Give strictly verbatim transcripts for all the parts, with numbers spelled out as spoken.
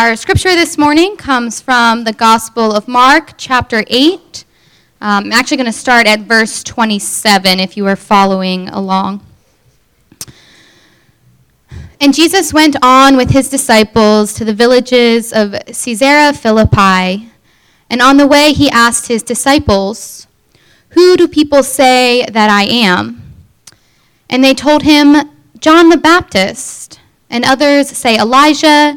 Our scripture this morning comes from the Gospel of Mark, chapter eight. Um, I'm actually going to start at verse twenty-seven if you are following along. And Jesus went on with his disciples to the villages of Caesarea Philippi. And on the way he asked his disciples, "Who do people say that I am?" And they told him, "John the Baptist, and others say Elijah,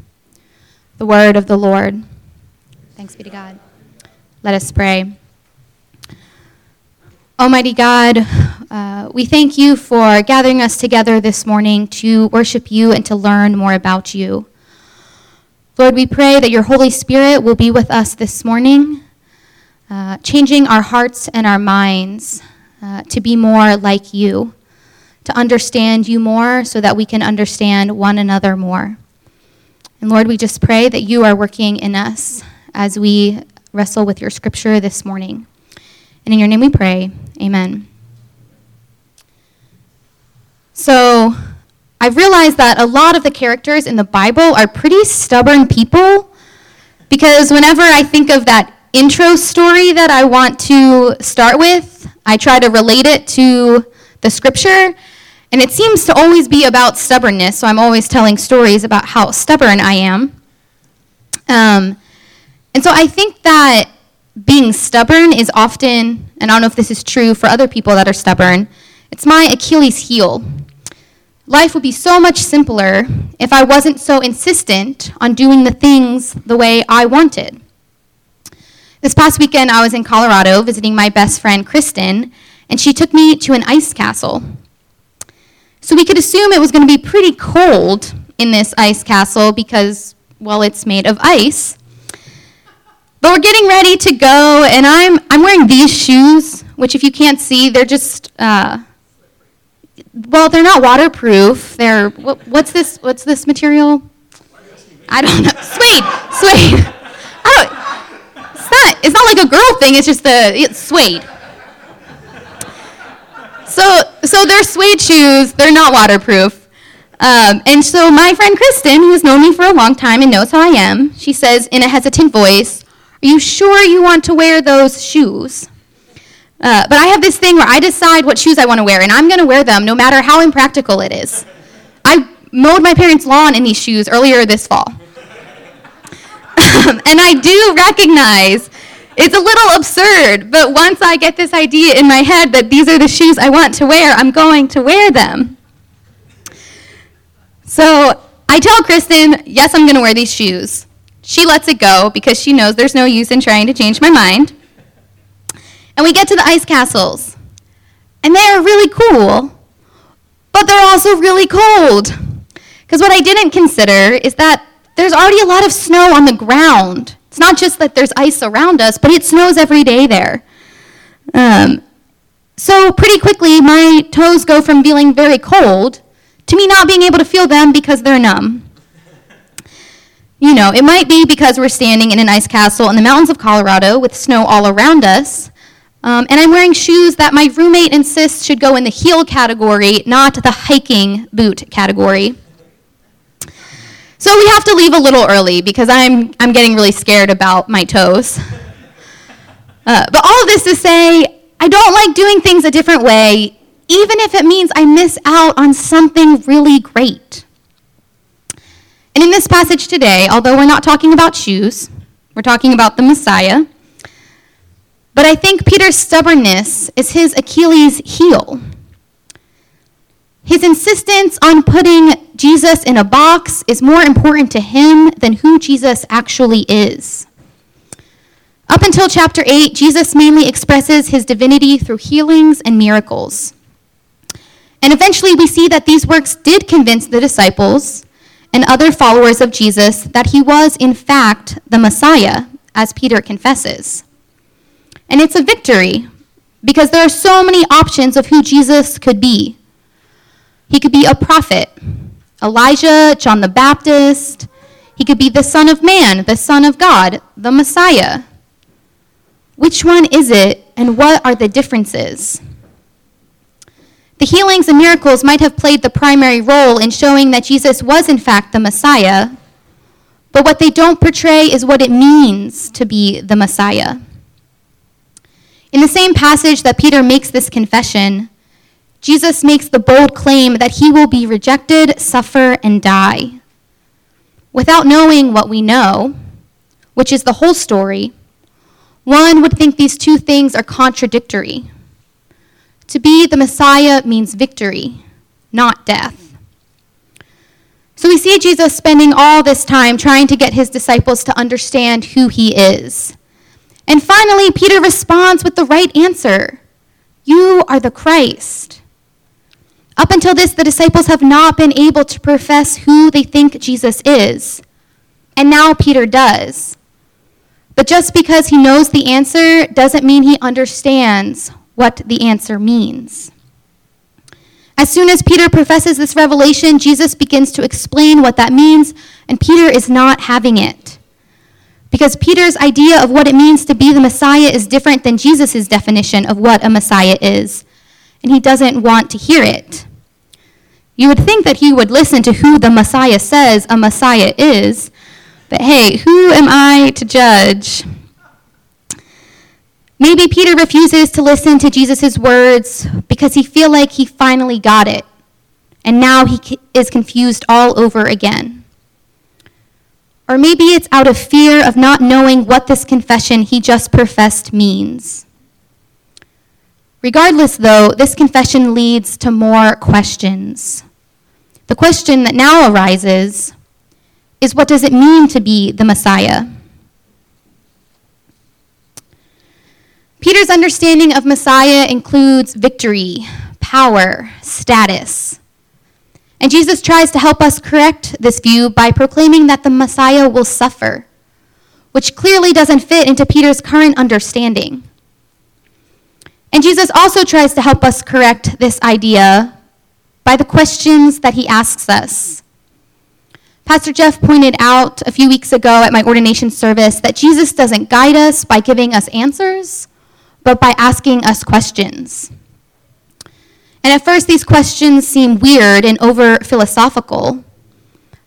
The word of the Lord. Thanks be to God. Let us pray. Almighty God, uh, we thank you for gathering us together this morning to worship you and to learn more about you. Lord, we pray that your Holy Spirit will be with us this morning, uh, changing our hearts and our minds uh, to be more like you, to understand you more so that we can understand one another more. And Lord, we just pray that you are working in us as we wrestle with your scripture this morning. And in your name we pray, amen. So I've realized that a lot of the characters in the Bible are pretty stubborn people, because whenever I think of that intro story that I want to start with, I try to relate it to the scripture, and it seems to always be about stubbornness, so I'm always telling stories about how stubborn I am. Um, and so I think that being stubborn is often, and I don't know if this is true for other people that are stubborn, it's my Achilles heel. Life would be so much simpler if I wasn't so insistent on doing the things the way I wanted. This past weekend, I was in Colorado visiting my best friend, Kristen, and she took me to an ice castle. So we could assume it was going to be pretty cold in this ice castle because, well, it's made of ice. But we're getting ready to go, and I'm I'm wearing these shoes, which if you can't see, they're just, uh, well, they're not waterproof. They're, what, what's this What's this material? I don't know. Suede, suede. I don't, it's not, it's not like a girl thing. It's just the, it's suede. So so they're suede shoes, they're not waterproof. Um, and so my friend Kristen, who has known me for a long time and knows how I am, she says in a hesitant voice, "Are you sure you want to wear those shoes?" Uh, but I have this thing where I decide what shoes I want to wear, and I'm going to wear them no matter how impractical it is. I mowed my parents' lawn in these shoes earlier this fall. And I do recognize it's a little absurd, but once I get this idea in my head that these are the shoes I want to wear, I'm going to wear them. So I tell Kristen, yes, I'm going to wear these shoes. She lets it go because she knows there's no use in trying to change my mind. And we get to the ice castles. And they are really cool, but they're also really cold. Because what I didn't consider is that there's already a lot of snow on the ground. It's not just that there's ice around us, but it snows every day there. Um, so pretty quickly, my toes go from feeling very cold to me not being able to feel them because they're numb. You know, it might be because we're standing in an ice castle in the mountains of Colorado with snow all around us, um, and I'm wearing shoes that my roommate insists should go in the heel category, not the hiking boot category. So we have to leave a little early because I'm I'm getting really scared about my toes. Uh, but all of this to say, I don't like doing things a different way, even if it means I miss out on something really great. And in this passage today, although we're not talking about shoes, we're talking about the Messiah, but I think Peter's stubbornness is his Achilles heel. His insistence on putting Jesus in a box is more important to him than who Jesus actually is. Up until chapter eight, Jesus mainly expresses his divinity through healings and miracles. And eventually we see that these works did convince the disciples and other followers of Jesus that he was, in fact, the Messiah, as Peter confesses. And it's a victory because there are so many options of who Jesus could be. He could be a prophet, Elijah, John the Baptist. He could be the Son of Man, the Son of God, the Messiah. Which one is it, and what are the differences? The healings and miracles might have played the primary role in showing that Jesus was, in fact, the Messiah, but what they don't portray is what it means to be the Messiah. In the same passage that Peter makes this confession, Jesus makes the bold claim that he will be rejected, suffer, and die. Without knowing what we know, which is the whole story, one would think these two things are contradictory. To be the Messiah means victory, not death. So we see Jesus spending all this time trying to get his disciples to understand who he is. And finally, Peter responds with the right answer. You are the Christ. Up until this, the disciples have not been able to profess who they think Jesus is. And now Peter does. But just because he knows the answer doesn't mean he understands what the answer means. As soon as Peter professes this revelation, Jesus begins to explain what that means, and Peter is not having it. Because Peter's idea of what it means to be the Messiah is different than Jesus' definition of what a Messiah is, and he doesn't want to hear it. You would think that he would listen to who the Messiah says a Messiah is, but hey, who am I to judge? Maybe Peter refuses to listen to Jesus' words because he feels like he finally got it, and now he is confused all over again. Or maybe it's out of fear of not knowing what this confession he just professed means. Regardless, though, this confession leads to more questions. The question that now arises is, what does it mean to be the Messiah? Peter's understanding of Messiah includes victory, power, status. And Jesus tries to help us correct this view by proclaiming that the Messiah will suffer, which clearly doesn't fit into Peter's current understanding. And Jesus also tries to help us correct this idea by the questions that he asks us. Pastor Jeff pointed out a few weeks ago at my ordination service that Jesus doesn't guide us by giving us answers, but by asking us questions. And at first, these questions seem weird and over-philosophical,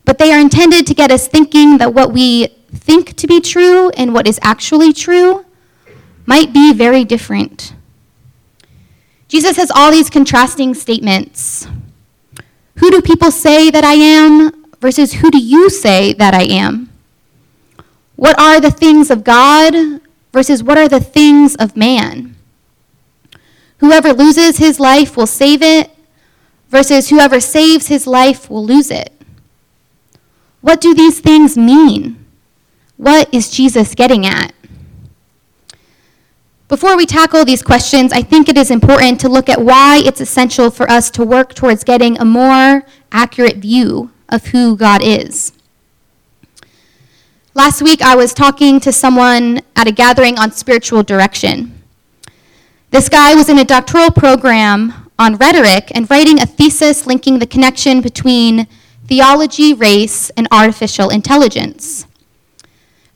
but they are intended to get us thinking that what we think to be true and what is actually true might be very different. Jesus has all these contrasting statements. Who do people say that I am versus who do you say that I am? What are the things of God versus what are the things of man? Whoever loses his life will save it, versus whoever saves his life will lose it. What do these things mean? What is Jesus getting at? Before we tackle these questions, I think it is important to look at why it's essential for us to work towards getting a more accurate view of who God is. Last week, I was talking to someone at a gathering on spiritual direction. This guy was in a doctoral program on rhetoric and writing a thesis linking the connection between theology, race, and artificial intelligence.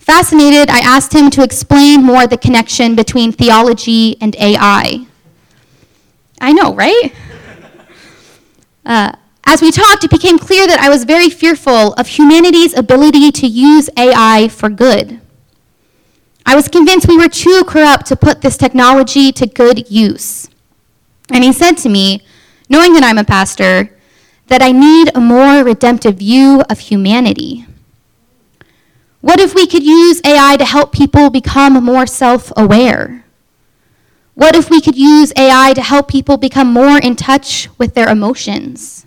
fascinated, I asked him to explain more the connection between theology and A I. I know, right? Uh, as we talked, it became clear that I was very fearful of humanity's ability to use A I for good. I was convinced we were too corrupt to put this technology to good use. And he said to me, knowing that I'm a pastor, that I need a more redemptive view of humanity. What if we could use A I to help people become more self-aware? What if we could use A I to help people become more in touch with their emotions?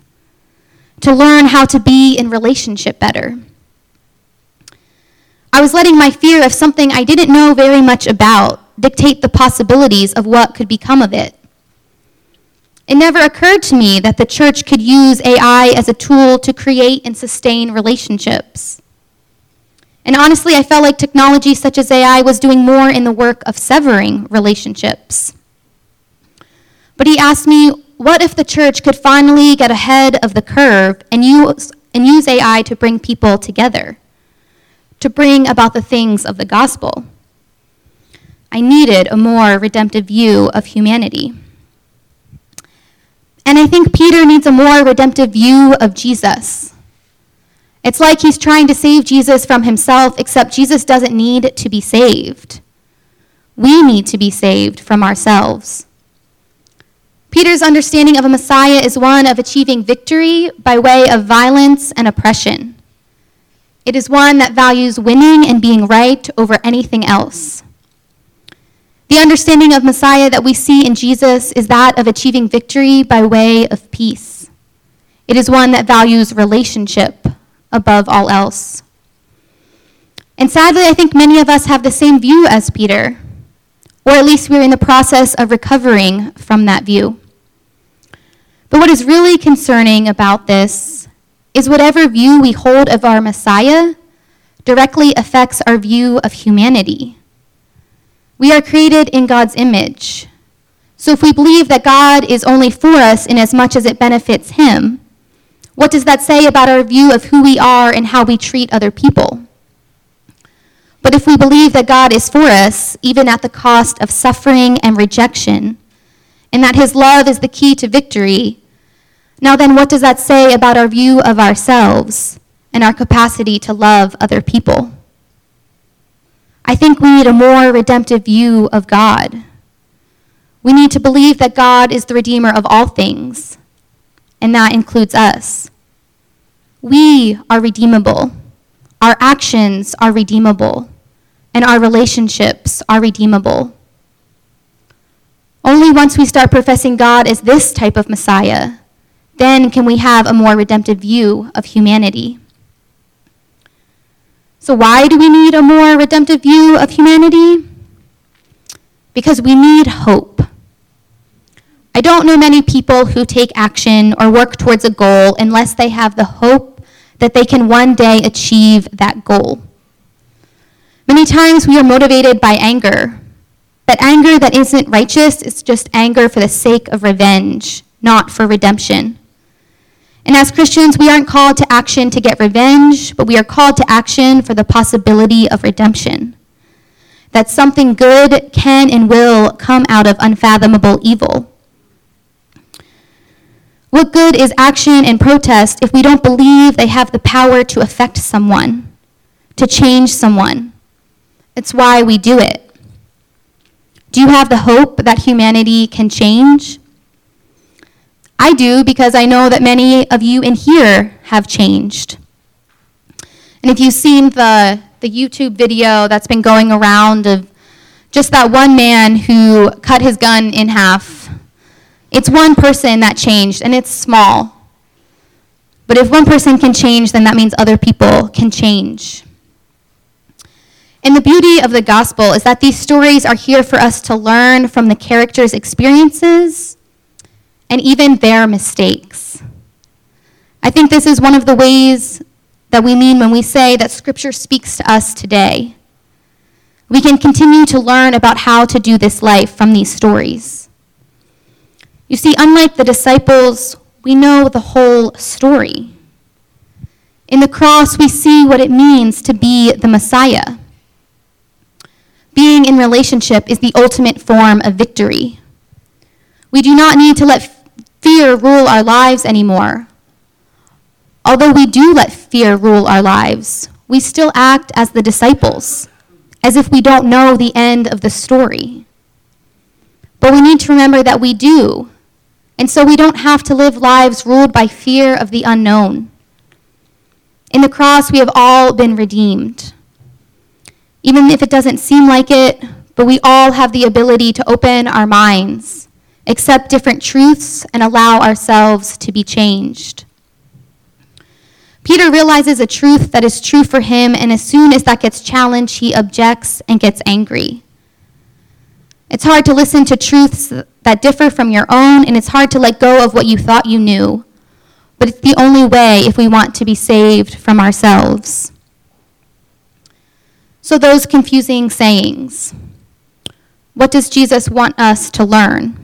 To learn how to be in relationship better? I was letting my fear of something I didn't know very much about dictate the possibilities of what could become of it. It never occurred to me that the church could use A I as a tool to create and sustain relationships. And honestly, I felt like technology such as A I was doing more in the work of severing relationships. But he asked me, what if the church could finally get ahead of the curve and use, and use A I to bring people together, to bring about the things of the gospel? I needed a more redemptive view of humanity. And I think Peter needs a more redemptive view of Jesus. It's like he's trying to save Jesus from himself, except Jesus doesn't need to be saved. We need to be saved from ourselves. Peter's understanding of a Messiah is one of achieving victory by way of violence and oppression. It is one that values winning and being right over anything else. The understanding of Messiah that we see in Jesus is that of achieving victory by way of peace. It is one that values relationship above all else. And sadly, I think many of us have the same view as Peter, or at least we're in the process of recovering from that view. But what is really concerning about this is whatever view we hold of our Messiah directly affects our view of humanity. We are created in God's image. So if we believe that God is only for us in as much as it benefits him, what does that say about our view of who we are and how we treat other people? But if we believe that God is for us, even at the cost of suffering and rejection, and that his love is the key to victory, now then what does that say about our view of ourselves and our capacity to love other people? I think we need a more redemptive view of God. We need to believe that God is the Redeemer of all things, and that includes us. We are redeemable. Our actions are redeemable, and our relationships are redeemable. Only once we start professing God as this type of Messiah, then can we have a more redemptive view of humanity. So why do we need a more redemptive view of humanity? Because we need hope. I don't know many people who take action or work towards a goal unless they have the hope that they can one day achieve that goal. Many times we are motivated by anger, but anger that isn't righteous is just anger for the sake of revenge, not for redemption. And as Christians, we aren't called to action to get revenge, but we are called to action for the possibility of redemption. That something good can and will come out of unfathomable evil. What good is action and protest if we don't believe they have the power to affect someone, to change someone? It's why we do it. Do you have the hope that humanity can change? I do, because I know that many of you in here have changed. And if you've seen the, the YouTube video that's been going around of just that one man who cut his gun in half, it's one person that changed, and it's small. But if one person can change, then that means other people can change. And the beauty of the gospel is that these stories are here for us to learn from the characters' experiences and even their mistakes. I think this is one of the ways that we mean when we say that Scripture speaks to us today. We can continue to learn about how to do this life from these stories. You see, unlike the disciples, we know the whole story. In the cross, we see what it means to be the Messiah. being in relationship is the ultimate form of victory. We do not need to let fear rule our lives anymore. Although we do let fear rule our lives, we still act as the disciples, as if we don't know the end of the story. But we need to remember that we do, and so we don't have to live lives ruled by fear of the unknown. In the cross, we have all been redeemed. Even if it doesn't seem like it, but we all have the ability to open our minds, accept different truths, and allow ourselves to be changed. Peter realizes a truth that is true for him, and as soon as that gets challenged, he objects and gets angry. It's hard to listen to truths that differ from your own, and it's hard to let go of what you thought you knew. But it's the only way if we want to be saved from ourselves. So those confusing sayings. What does Jesus want us to learn?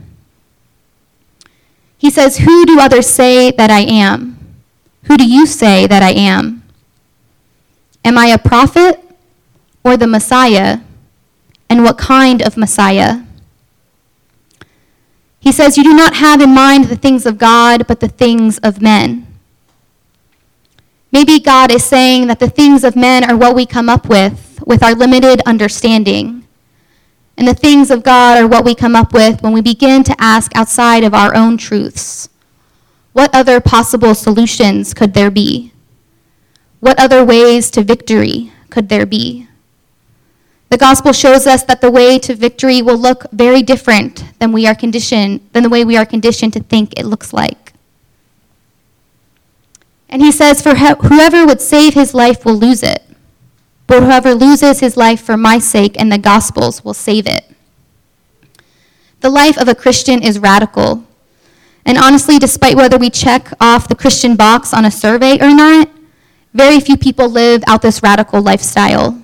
He says, "Who do others say that I am? Who do you say that I am? Am I a prophet or the Messiah? And what kind of Messiah?" He says, "You do not have in mind the things of God, but the things of men." Maybe God is saying that the things of men are what we come up with, with our limited understanding. And the things of God are what we come up with when we begin to ask outside of our own truths. What other possible solutions could there be? What other ways to victory could there be? The gospel shows us that the way to victory will look very different than we are conditioned, than the way we are conditioned to think it looks like. And he says, "For whoever would save his life will lose it, but whoever loses his life for my sake and the gospel's will save it." The life of a Christian is radical. And honestly, despite whether we check off the Christian box on a survey or not, very few people live out this radical lifestyle.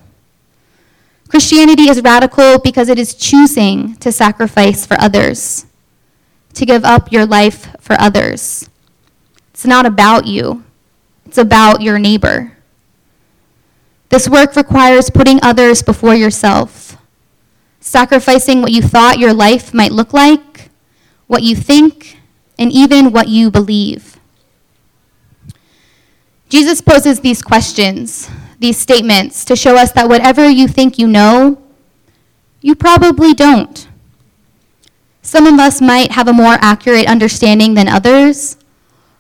Christianity is radical because it is choosing to sacrifice for others, to give up your life for others. It's not about you. It's about your neighbor. This work requires putting others before yourself, sacrificing what you thought your life might look like, what you think, and even what you believe. Jesus poses these questions, these statements, to show us that whatever you think you know, you probably don't. Some of us might have a more accurate understanding than others,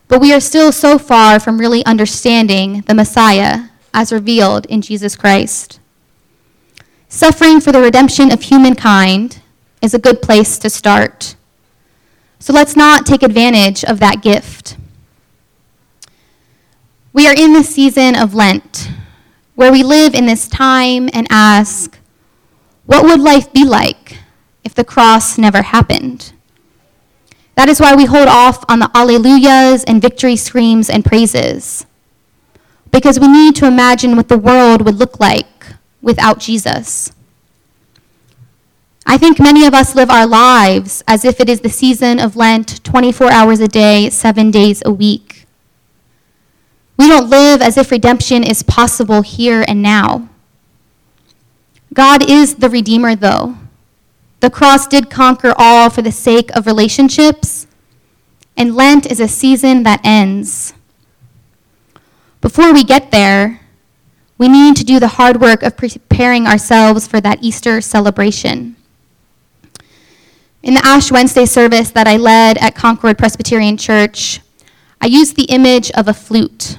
but we are still so far from really understanding the Messiah as revealed in Jesus Christ. Suffering for the redemption of humankind is a good place to start. So let's not take advantage of that gift. We are in the season of Lent, where we live in this time and ask, what would life be like if the cross never happened? That is why we hold off on the alleluias and victory screams and praises, because we need to imagine what the world would look like without Jesus. I think many of us live our lives as if it is the season of Lent, twenty-four hours a day, seven days a week. We don't live as if redemption is possible here and now. God is the Redeemer, though. The cross did conquer all for the sake of relationships, and Lent is a season that ends. Before we get there, we need to do the hard work of preparing ourselves for that Easter celebration. In the Ash Wednesday service that I led at Concord Presbyterian Church, I used the image of a flute.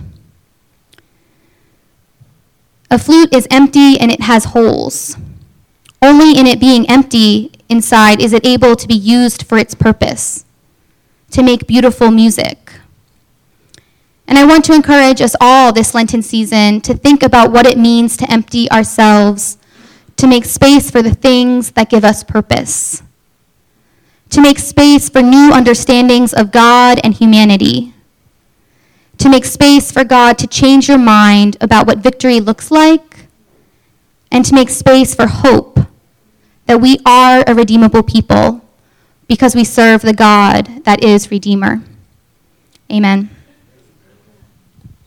A flute is empty and it has holes. Only in it being empty inside is it able to be used for its purpose, to make beautiful music. And I want to encourage us all this Lenten season to think about what it means to empty ourselves, to make space for the things that give us purpose, to make space for new understandings of God and humanity, to make space for God to change your mind about what victory looks like, and to make space for hope that we are a redeemable people because we serve the God that is Redeemer. Amen.